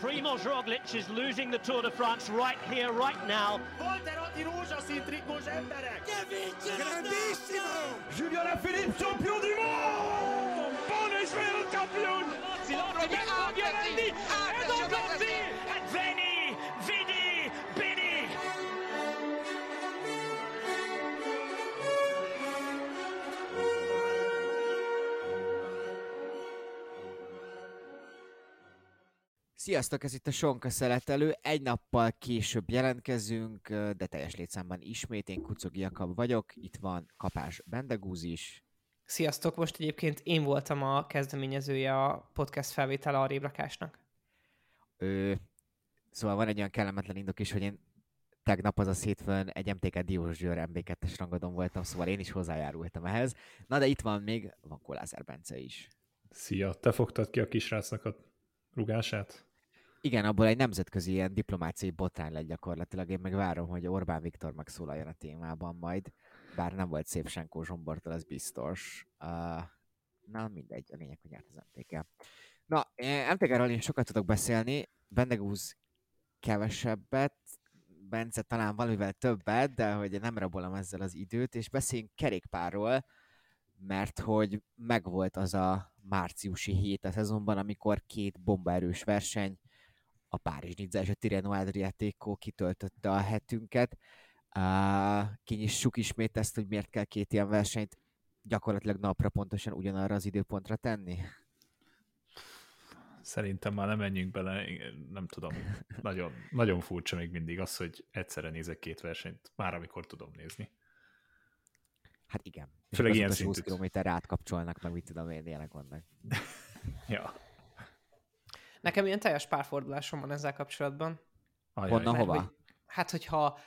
Primoz Roglič is losing the Tour de France right here, right now. Julian Alaphilippe, champion du monde! Bonne champion! Sziasztok, ez itt a Sonka Szeletelő, egy nappal később jelentkezünk, de teljes létszámban ismét, én Kucugiakab vagyok, itt van Kapás Bendegúz is. Sziasztok, most egyébként én voltam a kezdeményezője a podcast felvétel arrébb rakásnak. Szóval van egy olyan kellemetlen indok is, hogy én tegnap, azaz hétfőn egy MTK Diós Zsőr MB2-es rangadon voltam, szóval én is hozzájárultam ehhez. Na de itt van Kolázer Bence is. Szia, te fogtad ki a kisrácnak a rugását? Igen, abból egy nemzetközi ilyen diplomáciai botrány lett gyakorlatilag. Én meg várom, hogy Orbán Viktor megszólaljon a témában majd, bár nem volt szép Senkó Zsombortól, az biztos. Na, mindegy, a lényeg, hogy járt az MTK. Na, MTK-ről én sokat tudok beszélni, Bendegúz kevesebbet, Bence talán valamivel többet, de hogy nem rabolom ezzel az időt, és beszéljünk kerékpárról, mert hogy megvolt az a márciusi hét a szezonban, amikor két bombaerős verseny, a Párizs-Nice és a Tirreno-Adriatico kitöltötte a hetünket. Kinyissuk ismét ezt, hogy miért kell két ilyen versenyt gyakorlatilag napra pontosan ugyanarra az időpontra tenni? Szerintem már nem menjünk bele, nem tudom. Nagyon, nagyon furcsa még mindig az, hogy egyszerre nézek két versenyt, már amikor tudom nézni. Hát igen. Főleg ilyen szintű. 20 kilométerre átkapcsolnak, meg mit tudom én, ilyenek vannak. Ja. Nekem ilyen teljes párfordulásom van ezzel kapcsolatban. Honnan, hova? Hogy, hát, hogyha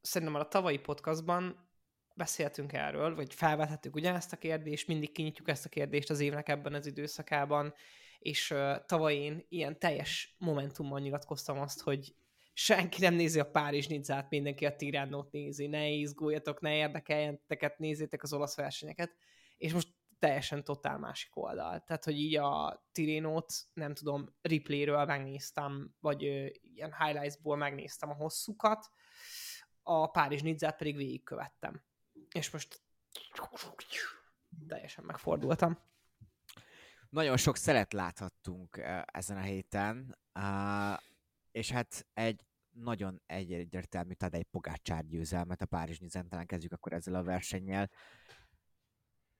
szerintem a tavalyi podcastban beszéltünk erről, vagy felvethettük ugyanezt a kérdést, mindig kinyitjuk ezt a kérdést az évnek ebben az időszakában, és tavaly én ilyen teljes momentummal nyilatkoztam azt, hogy senki nem nézi a Párizs-Nicát, mindenki a Tirrenót nézi, ne izguljatok, ne érdekeljen, teket nézzétek az olasz versenyeket, és most teljesen totál másik oldal. Tehát, hogy így a Tirrenót, nem tudom, replayről megnéztem, vagy ilyen highlightsból megnéztem a hosszúkat, a Párizs-Nicát pedig végigkövettem. És most teljesen megfordultam. Nagyon sok szelet láthattunk ezen a héten, és hát egy nagyon egyértelmű, tehát egy Pogačar győzelmet a Párizs-Nicen, talán kezdjük akkor ezzel a versennyel.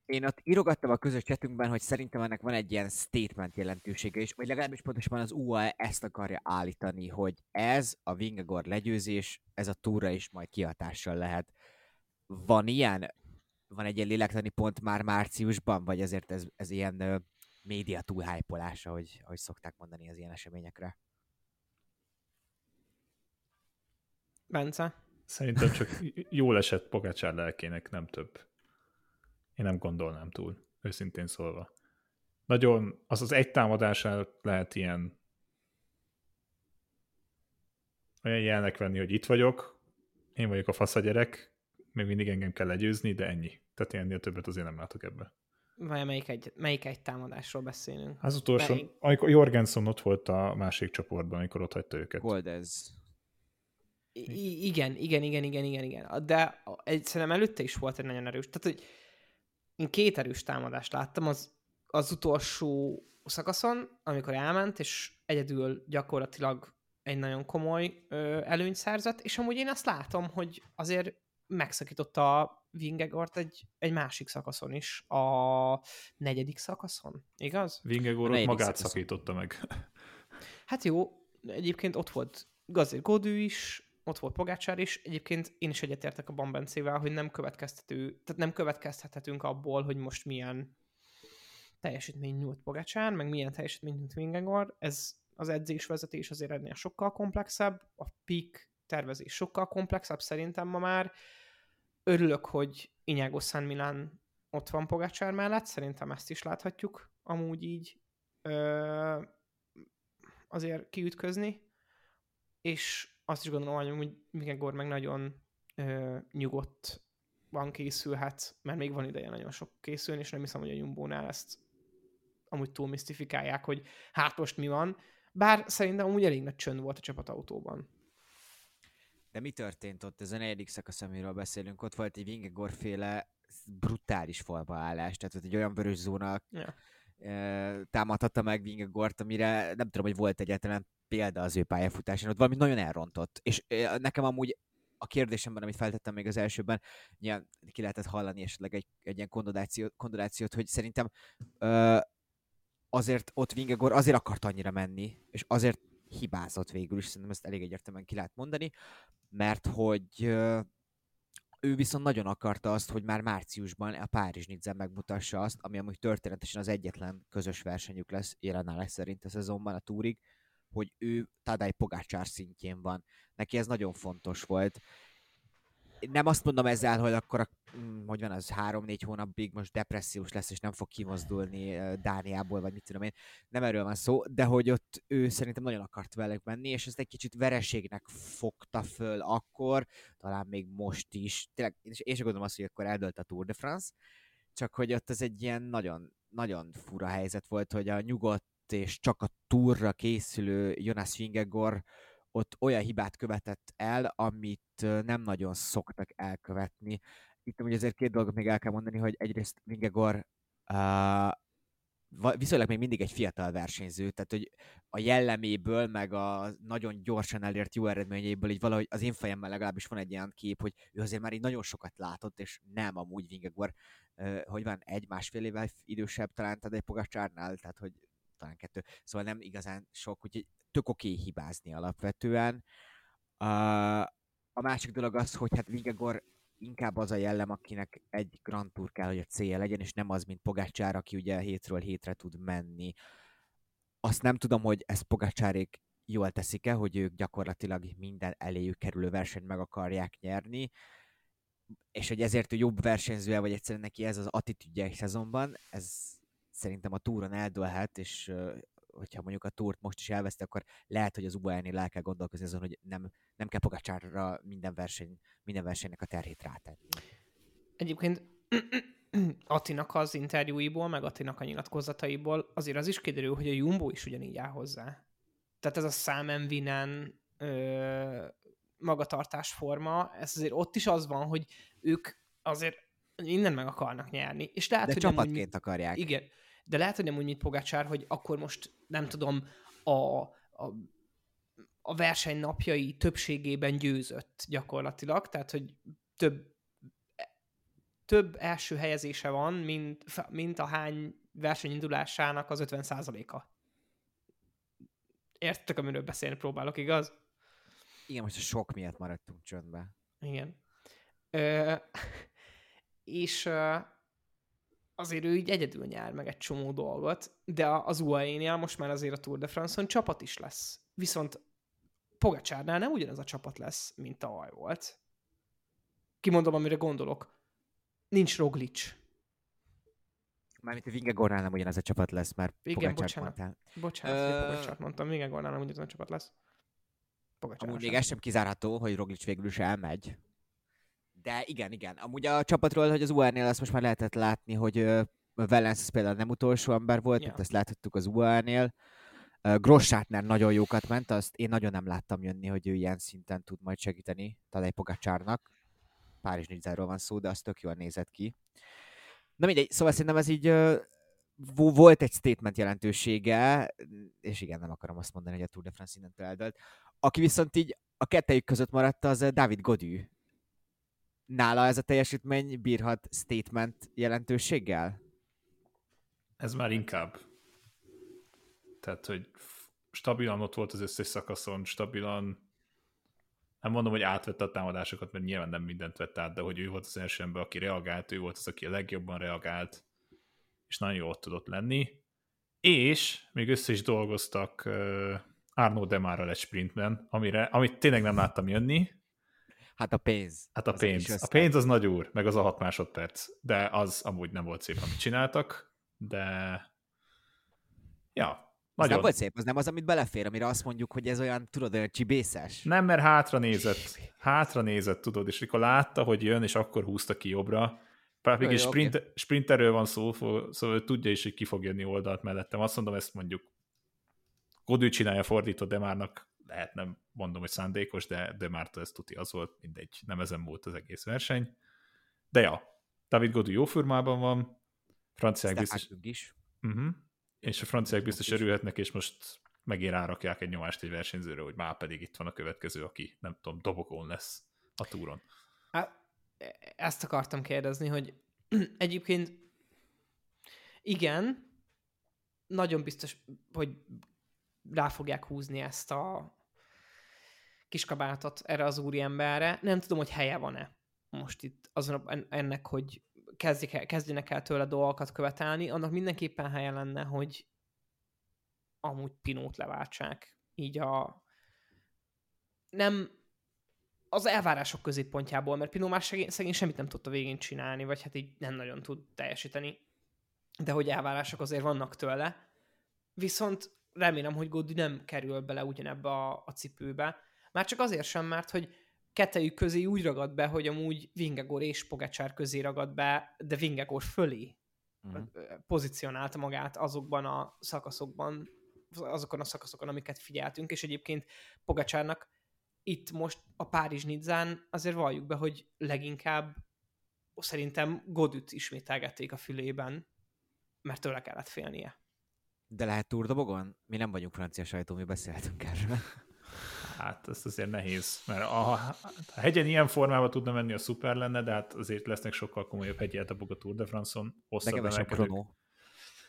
Én ott írogattam a közös chatünkben, hogy szerintem ennek van egy ilyen statement jelentősége is, vagy legalábbis pontosan az UAE ezt akarja állítani, hogy ez a Vingegaard legyőzés, ez a túra is majd kihatással lehet. Van ilyen? Van egy ilyen lélektani pont már márciusban? Vagy ezért ez ilyen média túlhájpolása, ahogy szokták mondani az ilyen eseményekre? Bence? Szerintem csak jól esett Pogačar lelkének, nem több. Én nem gondolnám túl, őszintén szólva. Nagyon, az egy támadását lehet ilyen olyan jelnek venni, hogy itt vagyok, én vagyok a faszagyerek, még mindig engem kell legyőzni, de ennyi. Tehát ennél többet azért nem látok ebben. Melyik egy támadásról beszélünk? Az utolsó, amikor Jorgenson ott volt a másik csoportban, amikor ott hagyta őket. Goldez. Igen. De szerintem előtte is volt egy nagyon erős. Tehát, hogy én két erős támadást láttam az utolsó szakaszon, amikor elment, és egyedül gyakorlatilag egy nagyon komoly előnyt szerzett, és amúgy én azt látom, hogy azért megszakította a Vingegaard egy másik szakaszon is, a negyedik szakaszon, igaz? Vingegaard magát szakította meg. Hát jó, egyébként ott volt David Gaudu is, ott volt Pogačar is, egyébként én is egyetértek a Bambencével, hogy nem következtethetünk abból, hogy most milyen teljesítmény nyújt Pogačar, meg milyen teljesítmény nyújt Vingegaard. Ez az edzésvezetés azért ennél sokkal komplexebb, a peak tervezés sokkal komplexebb szerintem ma már. Örülök, hogy Iñigo San Millán ott van Pogačar mellett, szerintem ezt is láthatjuk amúgy így azért kiütközni, és azt is gondolom, hogy Vingegaard meg nagyon nyugodtan készülhet, mert még van ideje nagyon sok készülni, és nem hiszem, hogy a Jumbónál ezt amúgy túl misztifikálják, hogy hát most mi van, bár szerintem amúgy elég nagy csönd volt a csapatautóban. De mi történt ott? Ez a negyedik szakasz, amiről beszélünk, ott volt egy Vingegaard-féle brutális falbaállás, tehát ott egy olyan vörös zóna támadhatta meg Vingegaard, amire nem tudom, hogy volt egyáltalán példa az ő pályafutásán, ott valami nagyon elrontott, és nekem amúgy a kérdésemben, amit feltettem még az elsőben, nyilván ki lehetett hallani esetleg egy ilyen kondolációt, hogy szerintem azért ott Vingegaard azért akart annyira menni, és azért hibázott végül is, szerintem ezt elég egyértelműen ki lehet mondani, mert hogy ő viszont nagyon akarta azt, hogy már márciusban a Párizs-Nicen megmutassa azt, ami amúgy történetesen az egyetlen közös versenyük lesz, jelenállás szerint a szezonban, a túrig, hogy ő Tadej Pogačar szintjén van. Neki ez nagyon fontos volt. Nem azt mondom ezzel, hogy akkor hogy van az 3-4 hónapig most depressziós lesz, és nem fog kimozdulni Dániából, vagy mit tudom én. Nem erről van szó, de hogy ott ő szerintem nagyon akart velük menni, és ezt egy kicsit vereségnek fogta föl akkor, talán még most is. Tényleg, én sem gondolom azt, hogy akkor eldölt a Tour de France, csak hogy ott ez egy ilyen nagyon, nagyon fura helyzet volt, hogy a nyugodt és csak a túrra készülő Jonas Vingegaard ott olyan hibát követett el, amit nem nagyon szoktak elkövetni. Itt ugye azért két dolgot még el kell mondani, hogy egyrészt Vingegaard viszonylag még mindig egy fiatal versenyző, tehát hogy a jelleméből, meg a nagyon gyorsan elért jó eredményéből, így valahogy az én fejemmel legalábbis van egy ilyen kép, hogy ő azért már így nagyon sokat látott, és nem amúgy Vingegaard, hogy van 1-1,5 évvel idősebb talán, tehát egy Pogačarnál, tehát hogy talán 2, szóval nem igazán sok, úgyhogy tök oké hibázni alapvetően. A másik dolog az, hogy hát Vingegaard inkább az a jellem, akinek egy Grand Tour kell, hogy a célja legyen, és nem az, mint Pogačar, aki ugye hétről hétre tud menni. Azt nem tudom, hogy ezt Pogačarék jól teszik-e, hogy ők gyakorlatilag minden eléjük kerülő versenyt meg akarják nyerni, és hogy ezért ő jobb versenyző, vagy egyszerűen neki ez az attitűdje egy szezonban, ez szerintem a túron eldőlhet, és hogyha mondjuk a túrt most is elveszti, akkor lehet, hogy az UAE-nél el kell gondolkozni azon, hogy nem kell Pogačarra minden versenynek a terhét rátenni. Egyébként Attinak az interjúiból, meg Attinak a nyilatkozataiból azért az is kiderül, hogy a Jumbo is ugyanígy áll hozzá. Tehát ez a számen vinen magatartásforma, ez azért ott is az van, hogy ők azért innen meg akarnak nyerni. És lehet, de hogy csapatként nem úgy, akarják. Igen. De lehet, hogy nem úgy, mint Pogačar, hogy akkor most, nem tudom, a verseny napjai többségében győzött gyakorlatilag, tehát, hogy több első helyezése van, mint a hány versenyindulásának az 50%-a. Értettek, amiről beszélni próbálok, igaz? Igen, most a sok miatt maradtunk csöndben. Igen. És azért ő így egyedül nyár meg egy csomó dolgot, de az UAE-nél most már azért a Tour de France-on csapat is lesz. Viszont Pogačarnál nem ugyanaz a csapat lesz, mint tavaly volt. Kimondom, amire gondolok. Nincs Roglič. Mármint a Vingegaardnál nem ugyanaz a csapat lesz, mert Pogačart mondtál. Bocsánat, Pogačart mondtam. Vingegaardnál nem ugyanaz a csapat lesz. Pogačar amúgy még ez sem kizárható, hogy Roglič végül is elmegy. De igen. Amúgy a csapatról, hogy az UAE-nél azt most már lehetett látni, hogy Valens például nem utolsó ember volt, tehát ezt láthattuk az UAE-nél. Grossátnál nagyon jókat ment, azt én nagyon nem láttam jönni, hogy ő ilyen szinten tud majd segíteni Tadej Pogačarnak. Párizs-Niceról van szó, de az tök jól nézett ki. Na mindegy, szóval szerintem ez így volt egy statement jelentősége, és igen, nem akarom azt mondani, hogy a Tour de France innentől eldölt. Aki viszont így a kettejük között maradt, az David Gaudu. Nála ez a teljesítmény bírhat statement jelentőséggel? Ez már inkább. Tehát, hogy stabilan ott volt az összes szakaszon, stabilan, nem mondom, hogy átvette a támadásokat, mert nyilván nem mindent vett át, de hogy ő volt az első ember, aki reagált, ő volt az, aki a legjobban reagált, és nagyon jól ott tudott lenni. És még össze is dolgoztak Arnaud Demárral egy sprintben, amit tényleg nem láttam jönni. Hát a pénz. A pénz az nagy úr, meg az a 6 másodperc. De az amúgy nem volt szép, amit csináltak, de... Ja, nagyon. Nem volt szép, az nem az, amit belefér, amire azt mondjuk, hogy ez olyan, tudod, olyan csibészes. Nem, mert hátra nézett, tudod, és mikor látta, hogy jön, és akkor húzta ki jobbra, Pár mégis sprinterről van szó, szóval tudja is, hogy ki fog jönni oldalt mellettem. Azt mondom, ezt mondjuk Godő csinálja fordított Demárnak, lehet nem mondom, hogy szándékos, de Demártól ez tuti az volt, mindegy, nem ezen múlt az egész verseny. De ja, David Gaudu jó formában van, franciák biztos... És a franciák biztos örülhetnek, és most megint rárakják egy nyomást egy versenyzőre, hogy már pedig itt van a következő, aki nem tudom, dobogón lesz a túron. Ezt akartam kérdezni, hogy egyébként igen, nagyon biztos, hogy rá fogják húzni ezt a kiskabátot erre az úriemberre. Nem tudom, hogy helye van-e most itt azon ennek, hogy kezdjenek el tőle dolgokat követelni, annak mindenképpen helye lenne, hogy amúgy Pinót leváltsák. Így a... nem... az elvárások középpontjából, mert Pinot már szegény semmit nem tudta végén csinálni, vagy hát így nem nagyon tud teljesíteni, de hogy elvárások azért vannak tőle. Viszont remélem, hogy Gaudu nem kerül bele ugyanebbe a cipőbe. Már csak azért sem, mert hogy kettejük közé úgy ragad be, hogy amúgy Vingegaard és Pogačar közé ragad be, de Vingegaard fölé pozícionálta magát azokban a szakaszokban, azokon a szakaszokon, amiket figyeltünk, és egyébként Pogačarnak itt most a Párizs-Nicán azért valljuk be, hogy leginkább szerintem Gaudut ismételgették a fülében, mert tőle kellett félnie. De lehet túrdobogon? Mi nem vagyunk francia sajtó, mi beszéltünk erről. Hát ez azért nehéz, mert a hegyen ilyen formában tudna menni, a szuper lenne, de hát azért lesznek sokkal komolyabb hegyi etapok a Tour de France-on. Hosszabb emelkedők.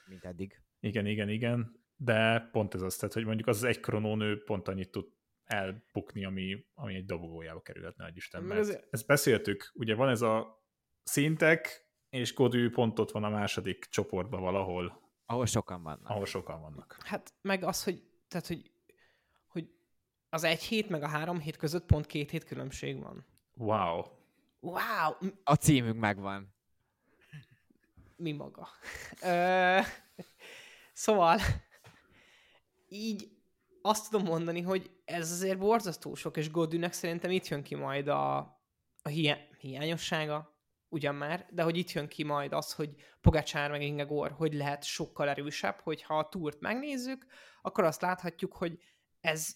Mint eddig. Igen. De pont ez az, tehát, hogy mondjuk az egy kronónő pont annyit tud elbukni, ami egy dobogójába kerülhetne, hogy Isten, mert ezt beszéltük, ugye van ez a szintek, és Gaudu pont ott van a második csoportban valahol. Ahol sokan vannak. Hát meg az, hogy, tehát, hogy az egy hét meg a három hét között pont 2 hét különbség van. Wow! A címünk megvan. Mi maga? Szóval így azt tudom mondani, hogy ez azért borzasztó sok, és Gaudunak szerintem itt jön ki majd a hiányossága, ugyan már, de hogy itt jön ki majd az, hogy Pogačar meg Vingegaard, hogy lehet sokkal erősebb, hogyha a túrt megnézzük, akkor azt láthatjuk, hogy ez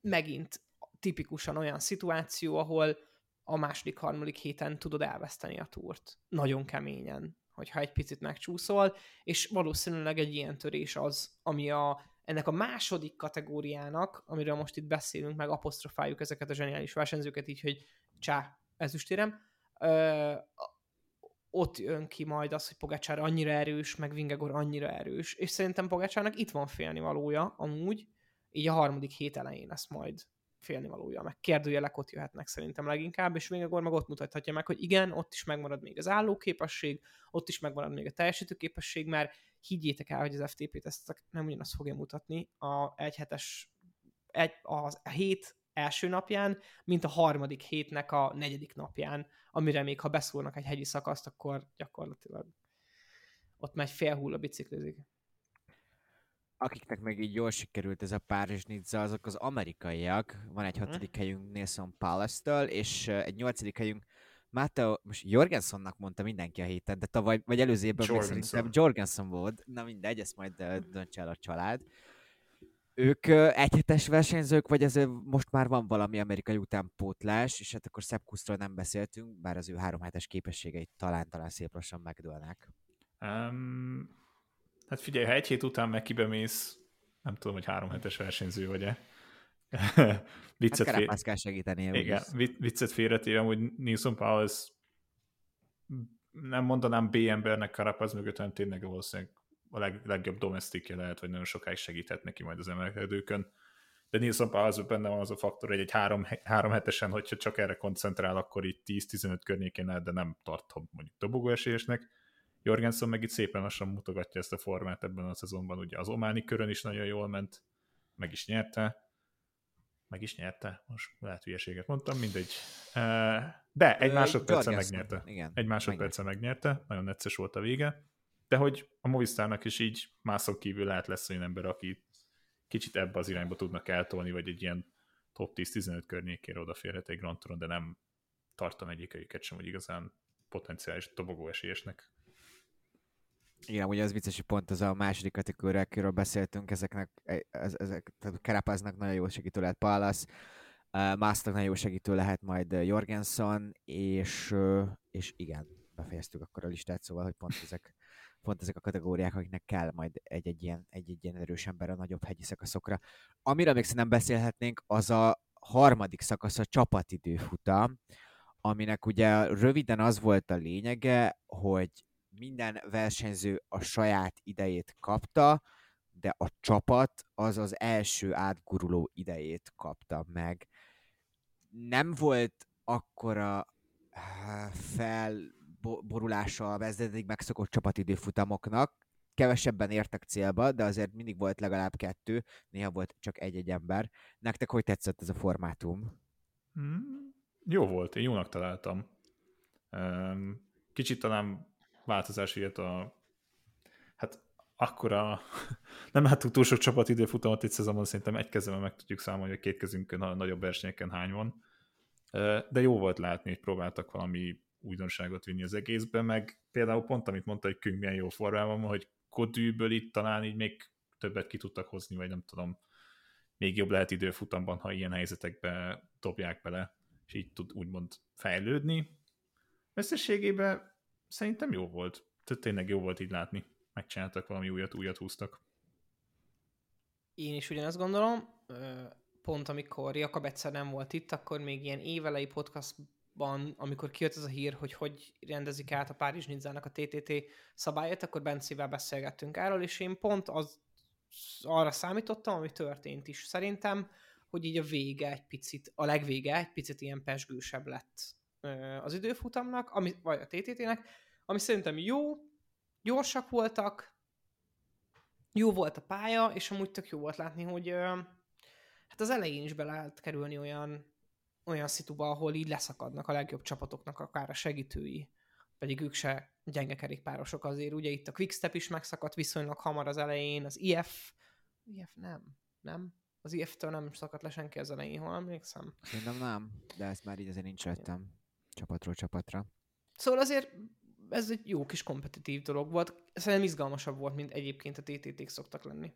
megint tipikusan olyan szituáció, ahol a második-harmadik héten tudod elveszteni a túrt. Nagyon keményen, hogyha egy picit megcsúszol, és valószínűleg egy ilyen törés az, ami ennek a második kategóriának, amiről most itt beszélünk, meg apostrofáljuk ezeket a zseniális versenyzőket, így, hogy csá, ezüstérem, ott jön ki majd az, hogy Pogačar annyira erős, meg Vingegaard annyira erős, és szerintem Pogačarnak itt van félnivalója amúgy, így a harmadik hét elején lesz majd félnivalója, meg kérdőjelek ott jöhetnek szerintem leginkább, és Vingegaard meg ott mutathatja meg, hogy igen, ott is megmarad még az állóképesség, ott is megmarad még a teljesítőképesség, mert higgyétek el, hogy az FTP-t ezt nem ugyanazt fogja mutatni a 1-7-es, a hét első napján, mint a harmadik hétnek a negyedik napján, amire még ha beszúrnak egy hegyi szakaszt, akkor gyakorlatilag ott megy fél hulla biciklizik. Akiknek meg így jól sikerült ez a Párizs-Nice, azok az amerikaiak. Van egy 6. helyünk Neilson Powless-től, és egy 8. helyünk most Jorgensonnak mondta mindenki a héten, de tavaly, vagy előző évben még szerintem Jorgenson volt. Na mindegy, ezt majd döntse el a család. Ők egyhetes versenyzők, vagy ez most már van valami amerikai utánpótlás, és hát akkor Sepp Kusztról nem beszéltünk, bár az ő 3-7-es képességeit talán szép lassan megdőlnek. Hát figyelj, ha egy hét után meg kibemész, nem tudom, hogy 3-7-es versenyző vagy-e. Viccet hát Carapaz kell segíteni. Igen, viccet félretéve, hogy Neilson Powless nem mondanám B-embernek, Carapaz mögött, hanem tényleg valószínűleg a legjobb domestikje lehet, vagy nagyon sokáig segíthet neki majd az emelkedőkön. De Neilson Powless benne van az a faktor, hogy egy 3-7-esen, hogyha csak erre koncentrál, akkor itt 10-15 környékén lehet, de nem tartom mondjuk dobogó esélyesnek. Jorgenson meg itt szépen lassan mutogatja ezt a formát ebben a szezonban. Ugye az ománi körön is nagyon jól ment, meg is nyerte, most lehet hülyeséget mondtam, mindegy. De egy másodpercen megnyerte. Igen, egy másodpercen megnyerte, nagyon necces volt a vége. De hogy a Movistarnak is így mászok kívül lesz olyan ember, aki kicsit ebbe az irányba tudnak eltolni, vagy egy ilyen top 10-15 környékére odaférhet egy Grand Touron, de nem tartom egyikeiket sem, hogy igazán potenciális dobogó esélyesnek. Igen, ugye az vicces, hogy pont az a második kategória, akiről beszéltünk, ezeknek tehát Carapaznak nagyon jó segítő lehet Powless, Maasnak nagyon jó segítő lehet majd Jorgenson, és igen, befejeztük akkor a listát, szóval, hogy pont ezek a kategóriák, akiknek kell majd egy-egy ilyen erős ember a nagyobb hegyi szakaszokra. Amire még szerintem beszélhetnénk, az a harmadik szakasz, a csapatidőfutam, aminek ugye röviden az volt a lényege, hogy minden versenyző a saját idejét kapta, de a csapat az első átguruló idejét kapta meg. Nem volt akkora felborulása a vezetik megszokott csapatidőfutamoknak, kevesebben értek célba, de azért mindig volt legalább kettő, néha volt csak egy-egy ember. Nektek hogy tetszett ez a formátum? Jó volt, én jónak találtam. Kicsit talán változás ilyet nem láttuk túl sok csapatidőfutamot egy szezonban, szerintem egy kezemben meg tudjuk számolni, hogy a két kezünkön a nagyobb versenyeken hány van. De jó volt látni, hogy próbáltak valami újdonságot vinni az egészbe, meg például pont, amit mondta, hogy Küng milyen jó formában van, hogy Kodűből itt talán így még többet ki tudtak hozni, vagy nem tudom, még jobb lehet időfutamban, ha ilyen helyzetekbe dobják bele, és így tud úgymond fejlődni. Összességében szerintem jó volt. Tehát tényleg jó volt így látni. Megcsináltak valami újat húztak. Én is ugyanazt gondolom. Pont amikor Jakab egyszer nem volt itt, akkor még ilyen évelei podcastban, amikor kijött ez a hír, hogy rendezik át a Párizs-Nice-nak a TTT szabályát, akkor Bencével beszélgettünk erről, és én pont arra számítottam, ami történt is. Szerintem, hogy így a legvége egy picit ilyen pezsgősebb lett az időfutamnak, vagy a TTT-nek, ami szerintem jó, gyorsak voltak, jó volt a pálya, és amúgy tök jó volt látni, hogy hát az elején is be lehet kerülni olyan szituba, ahol így leszakadnak a legjobb csapatoknak akár a segítői, pedig ők se gyenge kerékpárosok azért. Ugye itt a Quickstep is megszakadt viszonylag hamar az elején, az IF nem. Az IF-től nem szakadt le senki az elején, hol emlékszem? Szerintem nem, de ezt már így azért nincs rajtam csapatról csapatra. Szóval azért ez egy jó kis kompetitív dolog volt. Szerintem izgalmasabb volt, mint egyébként a TTT-k szoktak lenni.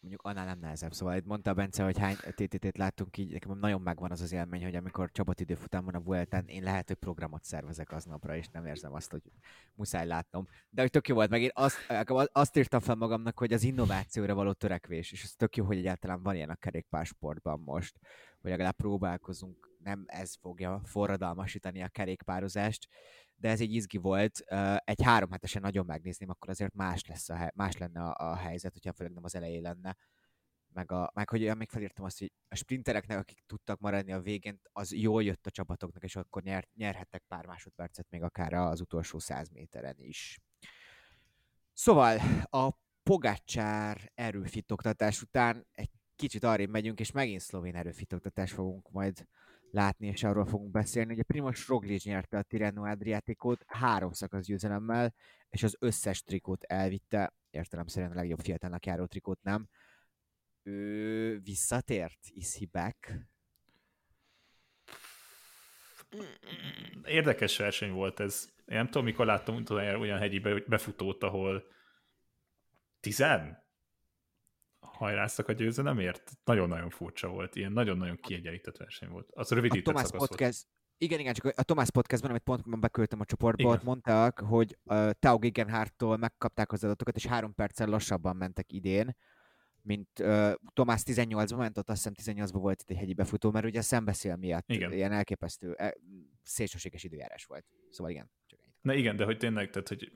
Mondjuk annál nem nehezebb. Szóval itt mondta Bence, hogy hány TTT-t láttunk így, nekem nagyon megvan az az élmény, hogy amikor csapatidőfutamon a Vueltán, én lehet, hogy programot szervezek aznapra, és nem érzem azt, hogy muszáj látnom. De hogy tök jó volt, meg én azt írtam fel magamnak, hogy az innovációra való törekvés, és ez tök jó, hogy egyáltalán van ilyen a kerékpársportban most, hogy legalább próbálkozunk, nem ez fogja forradalmasítani a kerékpározást, de ez egy izgi volt. Egy 3-7-esen nagyon megnézném, akkor azért más lenne a helyzet, hogyha főleg nem az elején lenne. Meg hogy még felírtam azt, hogy a sprintereknek, akik tudtak maradni a végén, az jól jött a csapatoknak, és akkor nyerhettek pár másodpercet még akár az utolsó 100 méteren is. Szóval a Pogačar erőfitoktatás után egy kicsit arrébb megyünk, és megint szlovén erőfitoktatást fogunk majd látni, és arról fogunk beszélni. Ugye Primoz Roglič nyerte a Tirreno-Adriaticót 3 szakasz győzelemmel, és az összes trikót elvitte, értelemszerűen a legjobb fiatalnak járó trikót nem. Ő visszatért? Is he back? Érdekes verseny volt ez. Én nem tudom, mikor láttam olyan hegyi befutót, ahol 10 hajráztak a győzelemért. Nagyon-nagyon furcsa volt. Ilyen nagyon-nagyon kiegyenlített verseny volt. Az rövidített szakasz podcast volt. Igen, csak a Thomas podcastban, amit pont beküldtem a csoportba, ott mondták, hogy Tao Gegenhardtól megkapták az adatokat, és 3 perccel lassabban mentek idén, mint Thomas 18-ban ment, ott azt hiszem 18-ban volt itt egy hegyi befutó, mert ugye a szembeszél miatt ilyen elképesztő, szélsőséges időjárás volt. Szóval igen. Csak ennyit. Na igen, de hogy tényleg, tehát, hogy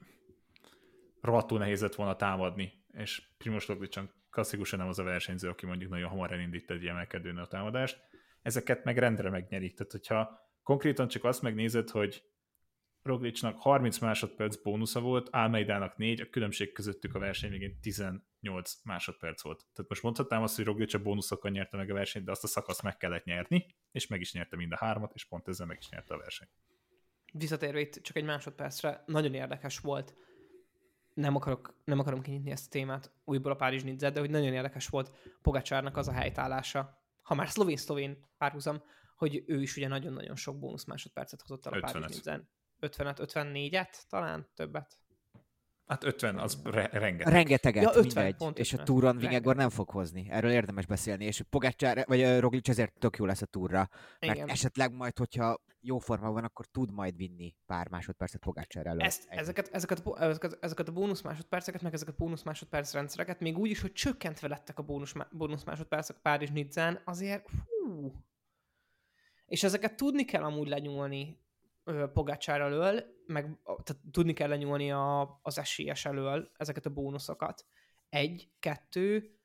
rohadtul nehéz lett volna támadni, és Primoz Roglicson klasszikusan nem az a versenyző, aki mondjuk nagyon hamar elindít egy emelkedőn a támadást. Ezeket meg rendre megnyerik. Tehát, hogyha konkrétan csak azt megnézed, hogy Rogličnak 30 másodperc bónusza volt, Almeidának 4, a különbség közöttük a verseny végén 18 másodperc volt. Tehát most mondhatnám azt, hogy Roglič a bónuszokkal nyerte meg a versenyt, de azt a szakaszt meg kellett nyerni, és meg is nyerte mind a 3-at, és pont ezzel meg is nyerte a versenyt. Visszatérve itt csak egy másodpercre, nagyon érdekes volt. Nem akarom kinyitni ezt a témát újból a Párizs-Nice, de hogy nagyon érdekes volt Pogačarnak az a helytállása, ha már szlovén-szlovén párhuzam, hogy ő is ugye nagyon-nagyon sok bónusz másodpercet hozott el a Párizs-Nice-en. 54-et talán, többet. Hát 50, az rengeteg. Rengeteget, ja, 50, mindegy, pont és 50. A túron Vingegaard nem fog hozni. Erről érdemes beszélni, és Pogačar, vagy Roglič ezért tök jó lesz a túrra, mert igen, esetleg majd, hogyha jó forma van, akkor tud majd vinni pár másodpercet Pogačar előtt. Ezeket a bónusz másodperceket, meg ezeket a bónusz másodperc rendszereket, még úgy is, hogy csökkentve lettek a bónusz másodpercek Párizs-Nicén, azért hú. És ezeket tudni kell amúgy lenyúlni Pogačar elől, meg tehát tudni kell lenyúlni az esélyes elől ezeket a bónuszokat. 1, 2,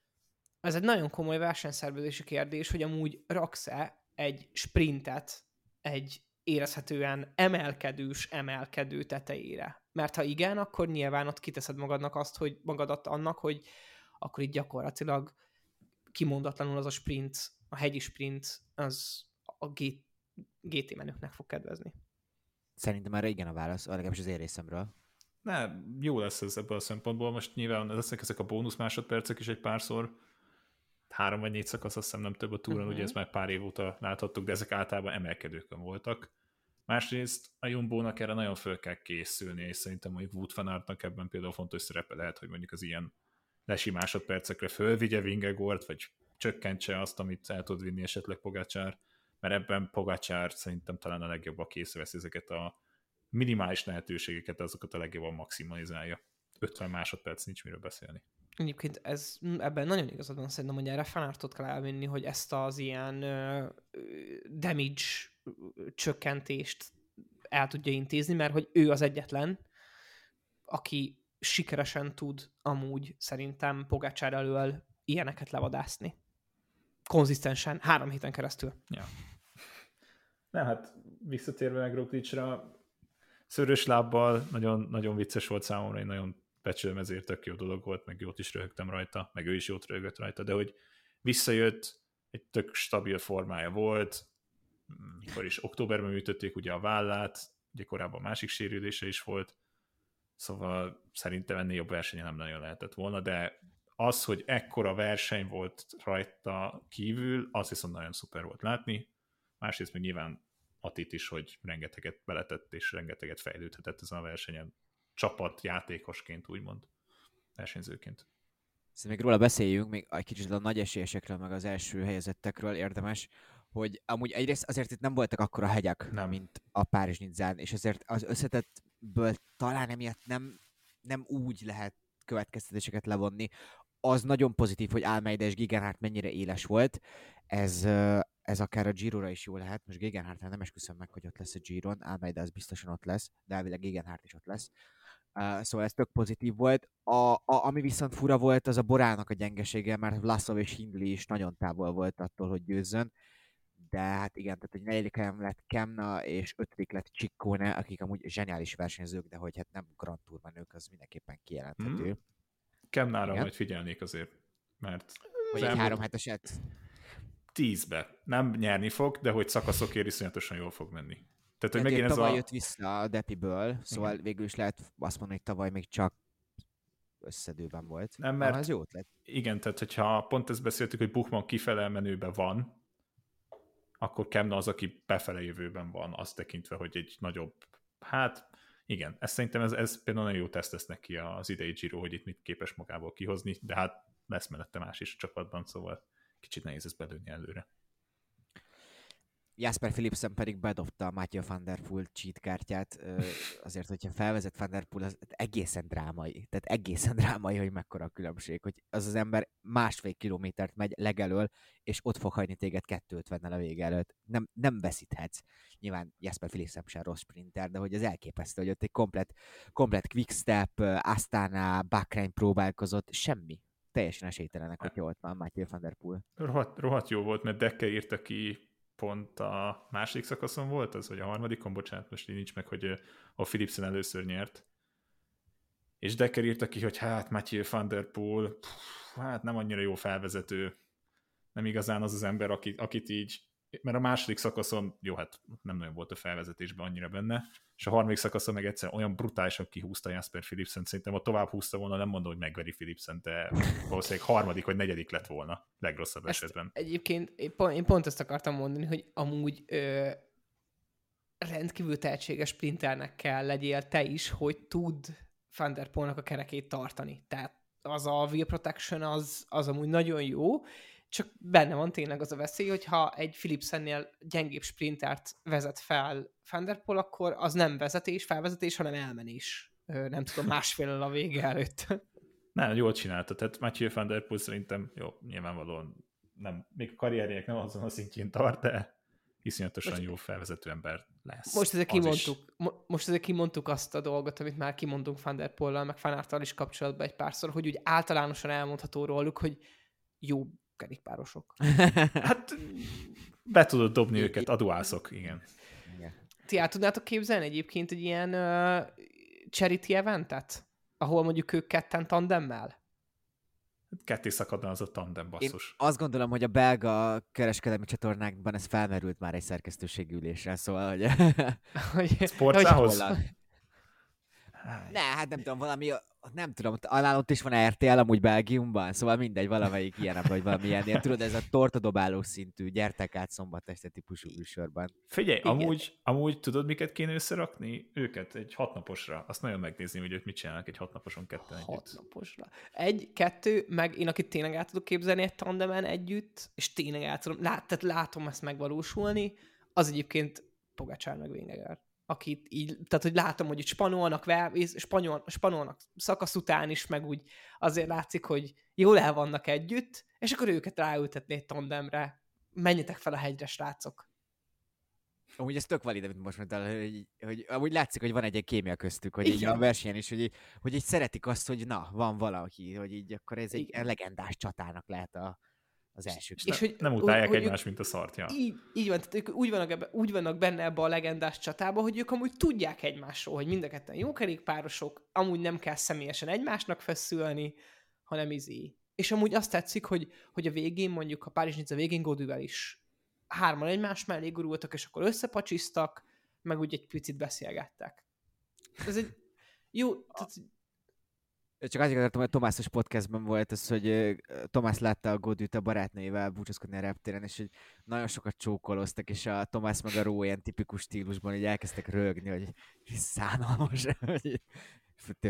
ez egy nagyon komoly versenyszervezési kérdés, hogy amúgy raksz-e egy sprintet egy érezhetően emelkedő tetejére. Mert ha igen, akkor nyilván ott kiteszed magadnak azt, hogy magadat annak, hogy akkor itt gyakorlatilag kimondatlanul az a sprint, a hegyi sprint, az a GT menőknek fog kedvezni. Szerintem erre igen a válasz, legalábbis az én részemről. Ne, jó lesz ez ebből a szempontból. Most nyilván lesznek ezek a bónusz másodpercek is egy párszor. 3 vagy 4 szakasz, azt hiszem nem több a túron, ugye ez már pár év óta láthattuk, de ezek általában emelkedőkön voltak. Másrészt a Jumbónak erre nagyon föl kell készülni, és szerintem mondjuk Wout van Aertnak ebben például fontos szerepe lehet, hogy mondjuk az ilyen lesi másodpercekre fölvigye Vingegaard, vagy csökkentse azt, amit el tud vinni esetleg Pogačar, mert ebben Pogačar szerintem talán a legjobb a készvesz ezeket a minimális lehetőségeket, azokat a legjobban maximalizálja. 50 másodperc, nincs miről beszélni. Egyébként ez, ebben nagyon igazad van szerintem, hogy erre Van Aertot kell elvinni, hogy ezt az ilyen damage csökkentést el tudja intézni, mert hogy ő az egyetlen, aki sikeresen tud amúgy szerintem Pogačar elől ilyeneket levadászni. Konzisztensen, 3 héten keresztül. Ja. Nem, hát visszatérve meg Rogličra, szörös lábbal nagyon, nagyon vicces volt számomra, én nagyon becsülöm, ezért tök jó dolog volt, meg jót is röhögtem rajta, meg ő is jót röhögött rajta, de hogy visszajött, egy tök stabil formája volt, mikor is októberben műtötték ugye a vállát, ugye korábban másik sérülése is volt, szóval szerintem ennél jobb versenye nem nagyon lehetett volna, de az, hogy ekkora verseny volt rajta kívül, az viszont nagyon szuper volt látni, másrészt még nyilván Attit is, hogy rengeteget beletett és rengeteget fejlődhetett ezen a versenyen, csapatjátékosként, úgymond, versenyzőként. Szóval még róla beszéljünk, még egy kicsit a nagy esélyesekről, meg az első helyezettekről érdemes, hogy amúgy egyrészt azért itt nem voltak akkora hegyek, mint a Párizs-Nicén, és azért az összetettből talán emiatt nem úgy lehet következtetéseket levonni. Az nagyon pozitív, hogy Almeida és Gegenhardt mennyire éles volt, ez akár a Giro-ra is jó lehet. Most Gegenhardtnál nem esküszöm meg, hogy ott lesz a Giron, Almeida az biztosan ott lesz, de elvileg Gegenhardt is ott lesz. Szóval ez tök pozitív volt. Ami viszont fura volt, az a Borának a gyengesége, mert Vlasov és Hindley is nagyon távol volt attól, hogy győzzön. De hát igen, tehát egy 4. helyen lett Kemna, és 5. lett Ciccone, akik amúgy zseniális versenyzők, de hogy hát nem Grand Tour menők, az mindenképpen kijelenthető. Kemnára igen, majd figyelnék azért, mert... Vagy egy 3-7-eset. 10-be. Nem nyerni fog, de hogy szakaszokért iszonyatosan jól fog menni. Tehát, hogy megint ez tavaly jött vissza a Depiből, szóval végül is lehet azt mondani, hogy tavaly még csak összedőben volt. Nem, mert... Az jót lett. Igen, tehát hogyha pont ezt beszéltük, hogy Buchmann kifele menőben van, akkor Kemna az, aki befele jövőben van, azt tekintve, hogy egy nagyobb... Hát igen, ezt szerintem ez például nagyon jó teszt lesz neki az idei Giro, hogy itt mit képes magából kihozni, de hát lesz mellette más is a csapatban, szóval kicsit nehéz ezt belőni előre. Jasper Philipsen pedig bedobta a Mathieu van der Poel cheat kártyát, azért, hogyha felvezet van der Poel, az egészen drámai. Tehát egészen drámai, hogy mekkora a különbség, hogy az ember 1,5 kilométert megy legelől, és ott fog hagyni téged 250-nel a vége előtt. Nem veszíthetsz. Nyilván Jasper Philipsen sem rossz sprinter, de hogy az elképesztő, hogy ott egy komplet quickstep, Astana, Bahrain próbálkozott, semmi. Teljesen esélytelenek, hogy ott van Mathieu van der Poel. Rohadt jó volt, mert Dekker írta ki, pont a második szakaszon volt az, vagy a harmadikon, bocsánat, most így nincs meg, hogy a Philipsen először nyert. És Dekker írta ki, hogy hát Mathieu van der Poel, hát nem annyira jó felvezető, nem igazán az az ember, akit így, mert a második szakaszon, jó, hát nem nagyon volt a felvezetésben annyira benne, és a harmadik szakaszon meg egyszer olyan brutálisan kihúzta Jasper Philipsen, szerintem ha tovább húzta volna, nem mondom, hogy megveri Philipsen, de valószínűleg 3. vagy 4. lett volna legrosszabb esetben. Egyébként én pont ezt akartam mondani, hogy amúgy rendkívül tehetséges sprinternek kell legyél te is, hogy tud Van der Poelnak a kerekét tartani. Tehát az a wheel protection az amúgy nagyon jó, csak benne van tényleg az a veszély, hogyha egy Philipsennél gyengébb sprintert vezet fel Van der Poel, akkor az nem vezetés, felvezetés, hanem elmenés. Nem tudom, másfél a vége előtt. Nem, jól csinálta. Tehát Mathieu van der Poel szerintem, jó, nyilvánvalóan nem, még a karrierjének nem azon a szintjén tart, de iszonyatosan most, jó felvezető ember lesz. Most ezzel kimondtuk azt a dolgot, amit már kimondunk Van der Poellel, meg Van Aerttel is kapcsolatban egy párszor, hogy úgy általánosan elmondható róluk, hogy jó kerékpárosok. Hát be tudod dobni őket, aduászok, igen. Ti el tudnátok képzelni egyébként egy ilyen charity eventet, ahol mondjuk ők ketten tandemmel? Ketté szakadna az a tandem, basszus. Én azt gondolom, hogy a belga kereskedelmi csatornákban ez felmerült már egy szerkesztőségi ülésre, szóval, hogy... Sportszához? Ne, hát nem tudom, valami... Nem tudom, alá ott is van RTL amúgy Belgiumban, szóval mindegy, valamelyik ilyen, vagy valamilyen. Ilyen. Tudod, ez a tortadobáló szintű, gyertek át szombat este típusú műsorban. Figyelj, amúgy tudod, miket kéne összerakni? Őket egy 6 naposra. Azt nagyon megnézni, hogy ők mit csinálnak egy 6 naposon ketten együtt. 6 naposra. 1, 2, meg én, akit tényleg át tudok képzelni egy tandemen együtt, és tényleg át tudom, tehát látom ezt megvalósulni, az egyébként Pogačar meg Vingegaard. Akit így, tehát hogy látom, hogy itt spanolnak szakasz után is, meg úgy azért látszik, hogy jól el vannak együtt, és akkor őket ráültetni egy tandemre. Menjetek fel a hegyre, srácok. Amúgy ez tök valid, amit most mondtál, hogy amúgy látszik, hogy van egy kémia köztük, hogy így a versenyen is, hogy így szeretik azt, hogy na, van valaki, hogy így akkor ez egy legendás csatának lehet az első. És hogy nem utálják egymást, mint a szartja. Így van, tehát ők úgy vannak benne ebbe a legendás csatába, hogy ők amúgy tudják egymásról, hogy mind a ketten jó kerékpárosok, amúgy nem kell személyesen egymásnak feszülni, hanem izé. És amúgy azt tetszik, hogy a végén, mondjuk a Párizs-Nice végén Gauduval is 3-an egymás mellé gurultak, és akkor összepacsiztak, meg úgy egy picit beszélgettek. Ez egy jó... Tehát, csak azért akartam, hogy a Tomászos podcastben volt az, hogy Tomász látta a Gaudut a barátnőjével búcsúzkodni a reptéren, és hogy nagyon sokat csókoloztak, és a Tomász meg a Ró ilyen tipikus stílusban így elkezdtek rögni, hogy szánalmas, hogy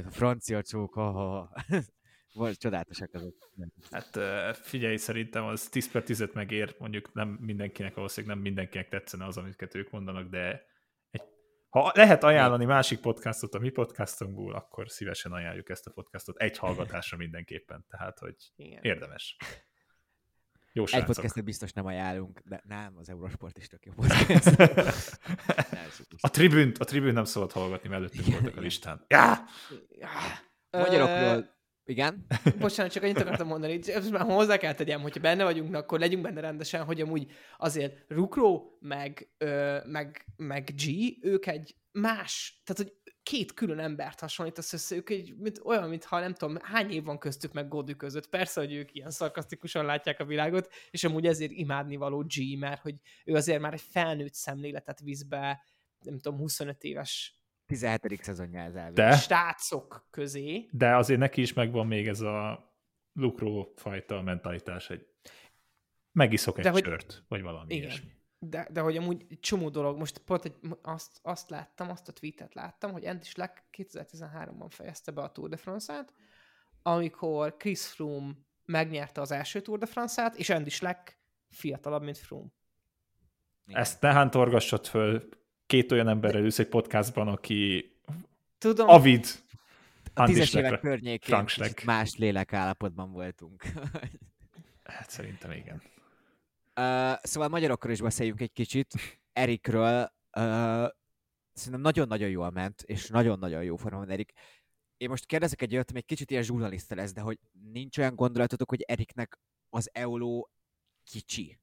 francia csók, volt csodálatosak azok. Hát figyelj, szerintem az 10/10 megér, mondjuk nem mindenkinek, valószínűleg nem mindenkinek tetszene az, amiket ők mondanak, de ha lehet ajánlani másik podcastot a mi podcastunkból, akkor szívesen ajánljuk ezt a podcastot egy hallgatásra mindenképpen. Tehát, hogy érdemes. Jó srácok. Egy podcastot biztos nem ajánlunk, de nem, az Eurosport is tök jó podcast. A tribűnt nem szabad hallgatni, mert előttünk voltak a listán. Magyarokról... Igen? Bocsánat, csak annyit akartam mondani, ezt már hozzá kell tegyem, hogyha benne vagyunk, akkor legyünk benne rendesen, hogy amúgy azért Rukró, meg G, ők egy más, tehát hogy 2 külön embert hasonlítasz össze, ők olyan, mintha nem tudom, hány év van köztük meg Gaudu között. Persze, hogy ők ilyen szarkasztikusan látják a világot, és amúgy ezért imádnivaló G, mert hogy ő azért már egy felnőtt szemléletet visz be, nem tudom, 25 éves 17. szezonján zárva. Stácok közé. De azért neki is megvan még ez a Lukró fajta mentalitás, hogy megiszok egy sört, vagy valami ilyesmi. De hogy amúgy csomó dolog, most pont azt a tweetet láttam, hogy Andy Schleck 2013-ban fejezte be a Tour de France-át, amikor Chris Froome megnyerte az első Tour de France-át, és Andy Schleck fiatalabb, mint Froome. Igen. Ezt ne hántorgassad föl, 2 olyan emberrel ülsz egy podcastban, aki tudom, avid a 10-es évek környékén más lélekállapotban voltunk. Hát szerintem igen. Szóval magyarokról is beszéljünk egy kicsit. Erikről szerintem nagyon-nagyon jól ment, és nagyon-nagyon jó formában Erik. Én most kérdezek egy olyat, még kicsit ilyen zsurnalista lesz, de hogy nincs olyan gondolatotok, hogy Eriknek az EOLO kicsi.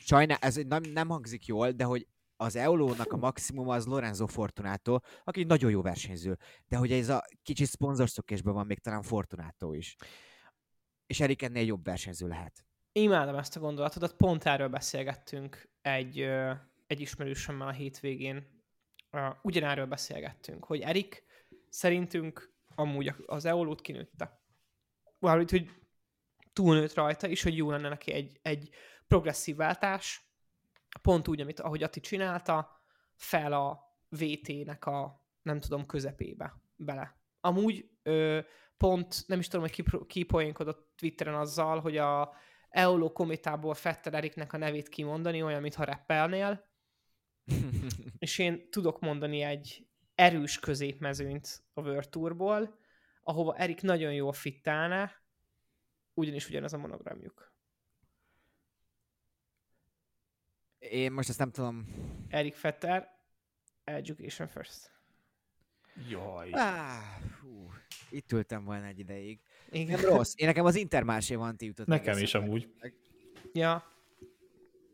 Sajnálom, ez nem hangzik jól, de hogy az EOLO-nak a maximum az Lorenzo Fortunato, aki nagyon jó versenyző, de hogy ez a kicsit szponzorszokésben van még talán Fortunato is. És Erik ennél jobb versenyző lehet. Imádom ezt a gondolatodat, pont erről beszélgettünk egy ismerősömmel a hétvégén. Ugyanerről beszélgettünk, hogy Erik szerintünk amúgy az EOLO-t kinőtte. Valamint, hogy túlnőtt rajta, és hogy jó lenne neki egy progresszív váltás, pont úgy, ahogy Ati csinálta, fel a VT-nek a nem tudom közepébe bele. Amúgy pont nem is tudom, hogy ki poénkodott Twitteren azzal, hogy a EOLO komitából Fetter Eriknek a nevét kimondani, olyan, mintha rappelnél. És én tudok mondani egy erős középmezőnyt a World Tourból, ahova Erik nagyon jól fittálna, ugyanis ugyanaz a monogramjuk. Én most ezt nem tudom. Erik Fetter, education first. Jaj. Itt ültem volna egy ideig. Igen. Nem rossz. Én nekem az Intermarché-Vanti jutott. Nekem is amúgy. Ja.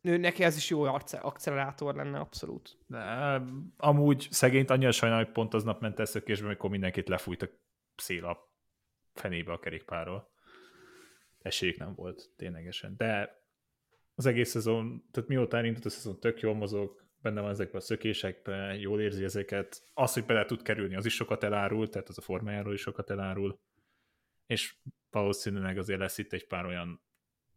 Neki ez is jó accelerátor lenne, abszolút. De, amúgy szegényt annyira sajnálom, hogy pont aznap ment el szökésbe, amikor mindenkit lefújt a szél a fenébe a kerékpárról. Esélyük nem volt ténylegesen. De az egész szezon, tehát mióta elindult a szezon, tök jól mozog, benne van ezekben a szökésekben, jól érzi ezeket. Az, hogy bele tud kerülni, az is sokat elárul, tehát az a formájáról is sokat elárul. És valószínűleg azért lesz itt egy pár olyan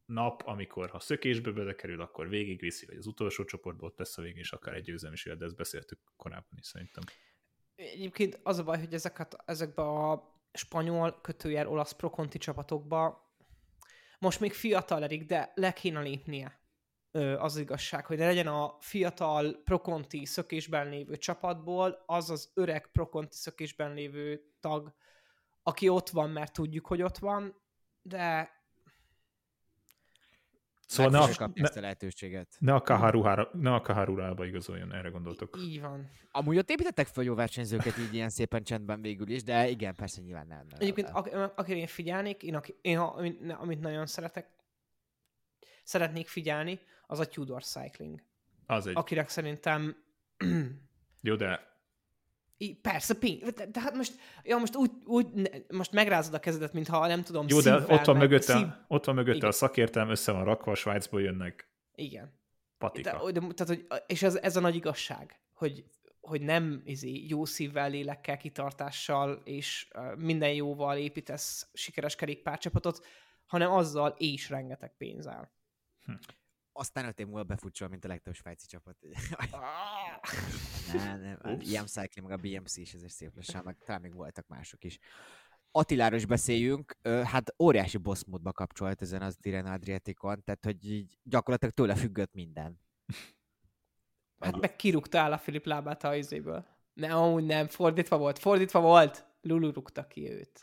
nap, amikor ha szökésbe belekerül, akkor végigviszi, vagy az utolsó csoportból ott lesz a végén, és akár egy győzelem is jön, de ezt beszéltük korábban is szerintem. Egyébként az a baj, hogy ezekben a spanyol kötőjel olasz prokonti csapatokban most még fiatal Erik, de le kéne lépnie, az igazság, hogy ne legyen a fiatal prokonti szökésben lévő csapatból az öreg prokonti szökésben lévő tag, aki ott van, mert tudjuk, hogy ott van, de szóval ne a Kaharurába igazoljon, erre gondoltok. Így van. Amúgy ott építettek fel jó versenyzőket így ilyen szépen csendben végül is, de igen, persze nyilván nem. Egyébként akire én figyelnék, amit nagyon szeretnék figyelni, az a Tudor Cycling. Az egy. Akire szerintem... Jó, de... Persze, de hát most megrázod a kezedet, mintha nem tudom. Jó, de ott van mögötte a szakértelem, össze van rakva, Svájcból jönnek. Igen. Patika. És ez a nagy igazság, hogy nem jó szívvel, lélekkel, kitartással és minden jóval építesz sikeres kerékpárcsapatot, hanem azzal és rengeteg pénzzel. Aztán 5 év múlva befutcsol, mint a legtöbb svájci csapat. nem. BM Cycling, meg a BMC is ezért szép lesz, meg talán még voltak mások is. Attiláról is beszéljünk, hát óriási boss módba kapcsolt ezen az Tirreno-Adriaticon, tehát hogy így gyakorlatilag tőle függött minden. Hát meg kirúgta Alaphilippe lábát a izéből. Nem, fordítva volt. Lulu rúgta ki őt.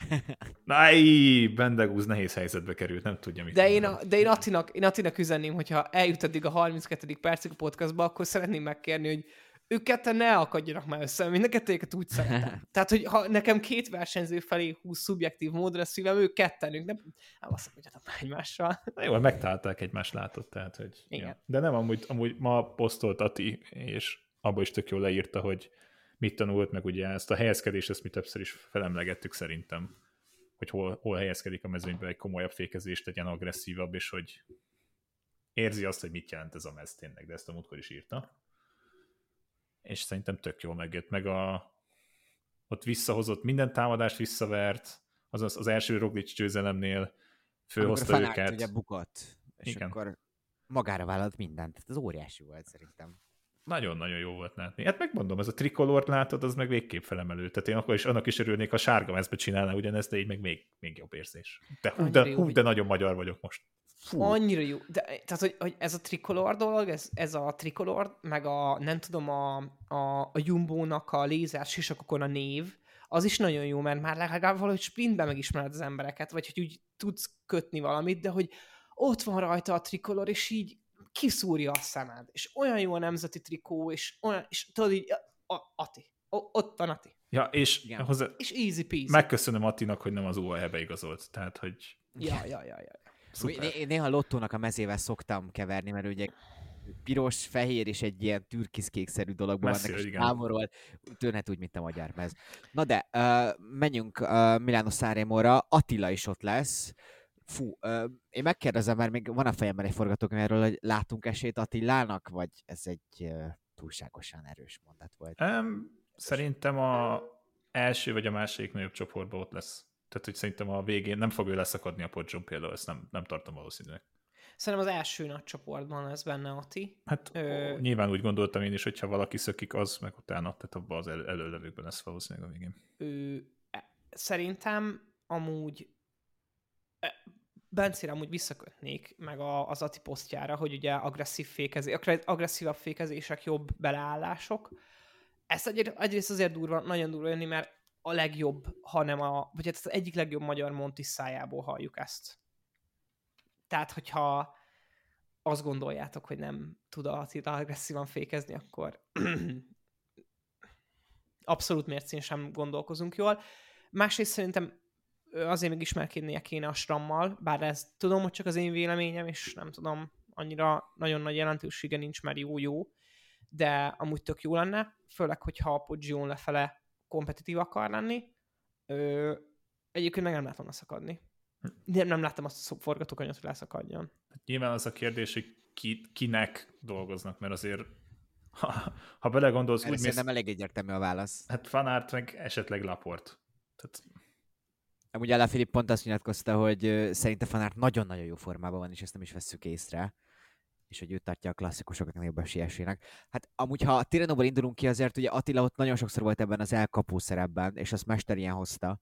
Bendegúz nehéz helyzetbe került, nem tudja, mit mondani. De én Attinak üzenném, hogyha eljut eddig a 32. percig a podcastba, akkor szeretném megkérni, hogy ők ketten ne akadjanak már össze, mind a kettőjéket úgy szeretem. Tehát, hogy ha nekem 2 versenyző felé 20 szubjektív módra szívem, ők ketten, ők nem... Azt mondjanak már egymással. Na jó, megtalálták egymást, látod, tehát, hogy... Ja. De nem, amúgy ma posztolt Atti, és abban is tök jól leírta, hogy mit tanult, meg ugye ezt a helyezkedést, ezt mi többször is felemlegettük szerintem, hogy hol helyezkedik a mezőnyben egy komolyabb fékezést, egy ilyen agresszívabb, és hogy érzi azt, hogy mit jelent ez a mez tényleg, de ezt a múltkor is írta. És szerintem tök jól megjött, meg ott visszahozott, minden támadást visszavert, az első Roglič győzelemnél fölhozta őket. Amikor ugye bukott, és igen. Akkor magára vállalt mindent, ez óriási volt szerintem. Nagyon-nagyon jó volt látni. Hát megmondom, ez a trikolort látod, az meg végképp felemelő. Tehát én akkor is annak is örülnék, a sárga mezbe csinálná ugyanezt, de így meg még jobb érzés. De nagyon magyar vagyok most. Fú. Annyira jó. De, tehát, hogy ez a trikolor dolog, ez a trikolor, meg a nem tudom, a Jumbo-nak a lézer sisakokon a név, az is nagyon jó, mert már legalább valahogy sprintben megismered az embereket, vagy hogy úgy tudsz kötni valamit, de hogy ott van rajta a trikolor, és így kiszúrja a szemed, és olyan jó a nemzeti trikó, és tudod így, Atti, ott van Atti. Ja, és easy peasy. Megköszönöm Attinak, hogy nem az UAE-be igazolt, tehát, hogy... Ja. Én néha lottónak a mezével szoktam keverni, mert ugye piros, fehér és egy ilyen türkiszkékszerű dologban vannak, és támorol, tűnhet úgy, mint a magyar mez. Na de, menjünk Milánó-Sanremóra, Attila is ott lesz. Én megkérdezem, mert még van a fejemben egy forgatókönyvről, hogy látunk esélyt Attilának, vagy ez egy túlságosan erős mondat volt? Szerintem a első vagy a második nagyobb csoportban ott lesz. Tehát, hogy szerintem a végén nem fog ő leszakadni a podzson például, ezt nem tartom valószínűleg. Szerintem az első nagy csoportban lesz benne Ati. Hát nyilván úgy gondoltam én is, hogyha valaki szökik, az meg utána, tehát abban az előlevőkben lesz valószínűleg a végén. Szerintem amúgy Bencére amúgy visszakötnék meg az Ati posztjára, hogy ugye agresszívabb fékezések, jobb beleállások. Ezt egyrészt azért durva, nagyon durva jönni, mert a legjobb, vagy hát az egyik legjobb magyar Monti szájából halljuk ezt. Tehát, hogyha azt gondoljátok, hogy nem tud Attila agresszívan fékezni, akkor abszolút mércén sem gondolkozunk jól. Másrészt szerintem azért még ismerkednie kéne a SRAM-mal, bár ezt tudom, hogy csak az én véleményem, és nem tudom, annyira nagyon nagy jelentősége nincs, mert jó-jó, de amúgy tök jó lenne, főleg, hogyha a Poggion lefele kompetitív akar lenni. Egyébként meg nem látom azt szakadni. Nem láttam azt a forgatókönyvet, hogy leszakadjon. Nyilván az a kérdés, hogy kinek dolgoznak, mert azért ha belegondolsz... Erre szerintem elég egyértelmű a válasz. Hát Van Aert meg esetleg Laport. Tehát... Amúgy Alaphilippe pont azt nyilatkozta, hogy szerinte Van Aert nagyon-nagyon jó formában van, és ezt nem is vesszük észre, és hogy ő tartja a klasszikusokat a jobban siesének. Hát amúgy, ha Tirrenóból indulunk ki, azért ugye Attila ott nagyon sokszor volt ebben az elkapó szerepben, és azt mester ilyen hozta,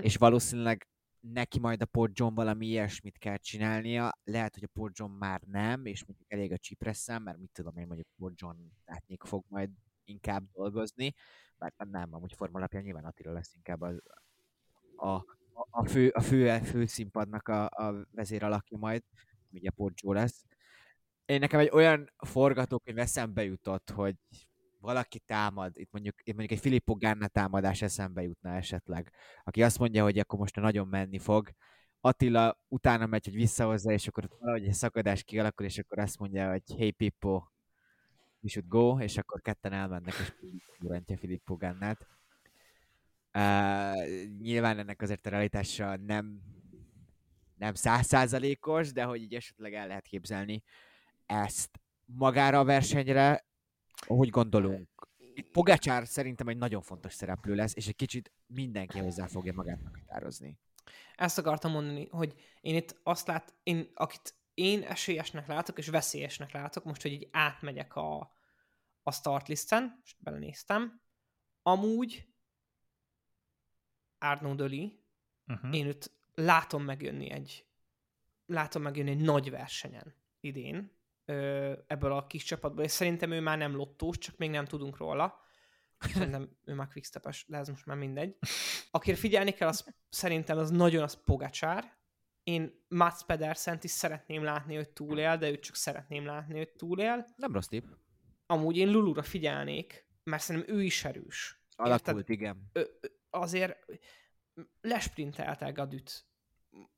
és valószínűleg neki majd a Poggion valami ilyesmit kell csinálnia, lehet, hogy a Poggion már nem, és mondjuk elég a Cipresszel, mert mit tudom én, mondjuk Poggion látnék fog majd inkább dolgozni, bár nem, amúgy forma alapján nyilván Attila lesz inkább a fő színpadnak a vezér alakja majd, ugye a Poggion lesz. Én nekem egy olyan forgatókönyv eszembe jutott, hogy valaki támad, itt mondjuk egy Filippo Ganna támadás eszembe jutna esetleg, aki azt mondja, hogy akkor most nagyon menni fog. Attila utána megy, hogy visszahozza, és akkor valahogy egy szakadás kialakul, és akkor azt mondja, hogy hey Pippo, we should go, és akkor ketten elmennek, és durantja Filippo Gannát. Nyilván ennek azért a realitása nem 100%-os, de hogy így esetleg el lehet képzelni ezt magára a versenyre. Hogy gondolunk? Itt Pogačar szerintem egy nagyon fontos szereplő lesz, és egy kicsit mindenki hozzá fogja magát meghatározni. Ezt akartam mondani, hogy én itt akit én esélyesnek látok, és veszélyesnek látok, most, hogy így átmegyek a startlisten, most belenéztem, amúgy Arnaud Dely, én itt látom megjönni egy nagy versenyen idén, ebből a kis csapatból, és szerintem ő már nem lottós, csak még nem tudunk róla. Szerintem ő már quickstepes, de ez most már mindegy. Akire figyelni kell, az szerintem az nagyon az Pogačar. Én Mads Pedersent is szeretném látni, hogy túlél, de őt csak szeretném látni, hogy túlél. Nem rossz tipp. Amúgy én Lulura figyelnék, mert szerintem ő is erős. Alakult, igen. Azért lesprintelte Gaudut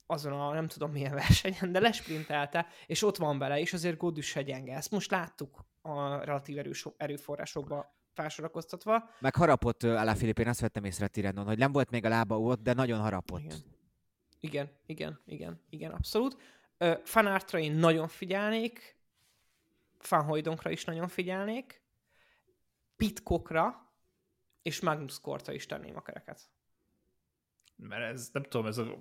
azon a nem tudom milyen versenyen, de lesprintelte, és ott van bele, és azért Gaudu se gyenge. Ezt most láttuk a relatív erőforrásokba felsorakoztatva. Meg harapott Alaphilippe, én azt vettem észre a Tirrenon, hogy nem volt még a lába ott, de nagyon harapott. Igen, abszolút. Van Aertra én nagyon figyelnék, Van Hooydonkra is nagyon figyelnék, Pitcockra, és Magnus Kortra is tenném a kereket. Mert ez, nem tudom, ez a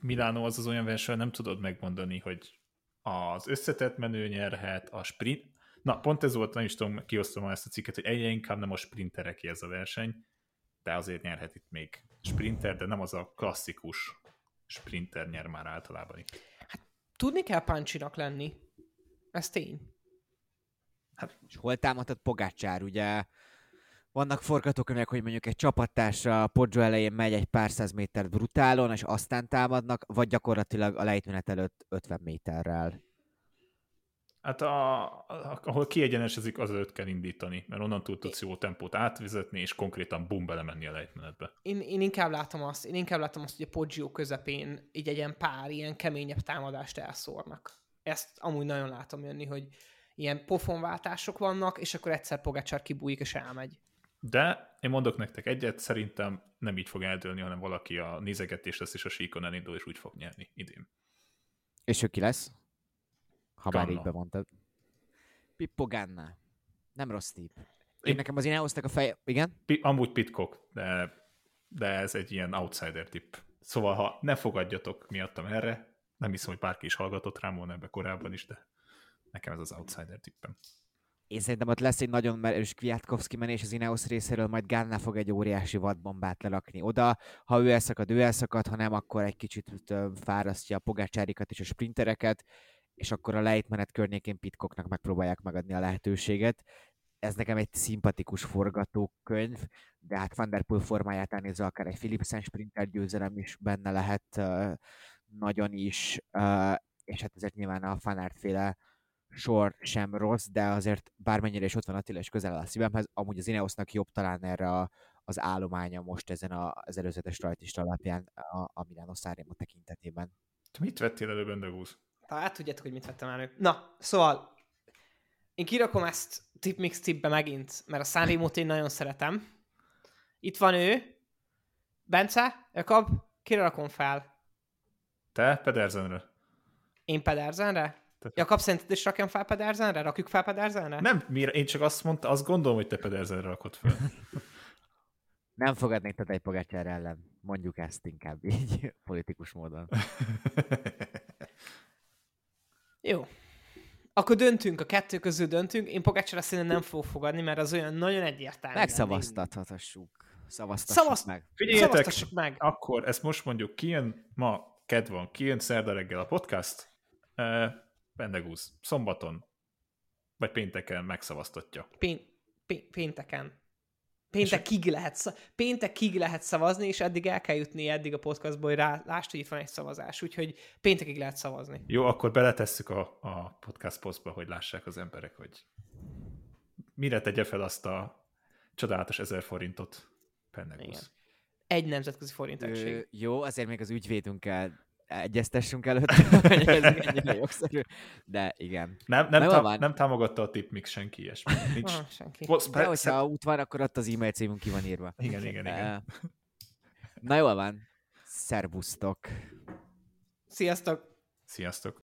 Milánó az olyan verseny, nem tudod megmondani, hogy az összetett menő nyerhet, a sprint... Na, pont ez volt, nem is tudom, kiosztom ezt a cikket, hogy egyre inkább nem a sprintereké ez a verseny, de azért nyerhet itt még sprinter, de nem az a klasszikus sprinter nyer már általában itt. Hát tudni kell páncsinak lenni. Ez tény. Hát, és hol támadhat Pogačar, ugye... Vannak forgatókönyvek, hogy mondjuk egy csapattársa a Poggio elején megy egy pár száz métert brutálon, és aztán támadnak, vagy gyakorlatilag a lejtmenet előtt 50 méterrel. Hát ahol kiegyenesezik, az előtt kell indítani, mert onnantól tudsz jó tempót átvezetni, és konkrétan bum, belemenni a lejtmenetbe. Én inkább látom azt, hogy a Poggio közepén így egy pár ilyen keményebb támadást elszórnak. Ezt amúgy nagyon látom jönni, hogy ilyen pofonváltások vannak, és akkor egyszer Pogačar kibújik, és elmegy. De én mondok nektek egyet, szerintem nem így fog eldőlni, hanem valaki a nézegetés lesz, és a síkon elindul, és úgy fog nyerni idén. És ő ki lesz? Ha Ganna. Már így bemondtad. Pippo Ganna. Nem rossz tipp. Nekem az én elhoztak a feje... Igen? Amúgy Pitcock, de ez egy ilyen outsider tipp. Szóval, ha ne fogadjatok miattam erre, Nem hiszem, hogy bárki is hallgatott rám volna ebbe korábban is, de nekem ez az outsider tippem. Én szerintem ott lesz egy nagyon erős Kwiatkowski menés az Ineos részéről, majd Ganna fog egy óriási vadbombát lelakni oda. Ha ő elszakad, ha nem, akkor egy kicsit fárasztja a pogácsárikat és a sprintereket, és akkor a lejtmenet környékén Pitcocknak megpróbálják megadni a lehetőséget. Ez nekem egy szimpatikus forgatókönyv, de hát Van der Poel formáját elnézve akár egy Philipsen sprinter győzelem is benne lehet nagyon is, és hát ezért nyilván a Van Aert-féle sor sem rossz, de azért bármennyire is ott van Attila és közel a szívemhez, amúgy az Ineosnak jobb talán erre az állománya most ezen az előzetes rajtista alapján a Milánó-Sanremó tekintetében. Mit vettél elő, Bendegúz? Hát tudjátok, hogy mit vettem elő. Na, szóval én kirakom ezt tipmix tipbe megint, mert a Sanremót én nagyon szeretem. Itt van ő. Bence, Ökab, kire rakom fel? Te Pedersenre. Én Pedersenre? Jakab, szerinted is rakjam fel Pedersenre? Rakjuk fel Pedersenre? Nem, én csak azt mondtam, azt gondolom, hogy te Pedersenre rakod fel. Nem fogadnék te egy Pogačar ellen. Mondjuk ezt inkább így politikus módon. Jó. Akkor döntünk, a kettő közül döntünk. Én Pogačar azt szerintem nem fogok fogadni, mert az olyan nagyon egyértelmű. Megszavaztathassuk. Szavaztassuk meg. Figyeljetek, akkor ezt most mondjuk, kijön ma kedvan, kijön szerda reggel a podcast, Bendegúz, szombaton, vagy pénteken megszavaztatja. Pénteken. Péntekig lehet szavazni, és eddig el kell jutni eddig a podcastból, hogy lásd, hogy itt van egy szavazás, úgyhogy péntekig lehet szavazni. Jó, akkor beletesszük a podcast posztba, hogy lássák az emberek, hogy mire tegye fel azt a csodálatos 1000 forintot, Bendegúz. Egy nemzetközi forintegység. Jó, azért még az ügyvédünkkel egyeztessünk előtt, hogy ez ennyire jogszerű, de igen. Nem támogatta a tipmix senki ilyesmi. Nincs. Senki. De hogyha út van, akkor ott az e-mail címünk ki van írva. Igen. Na jól van. Szervusztok. Sziasztok.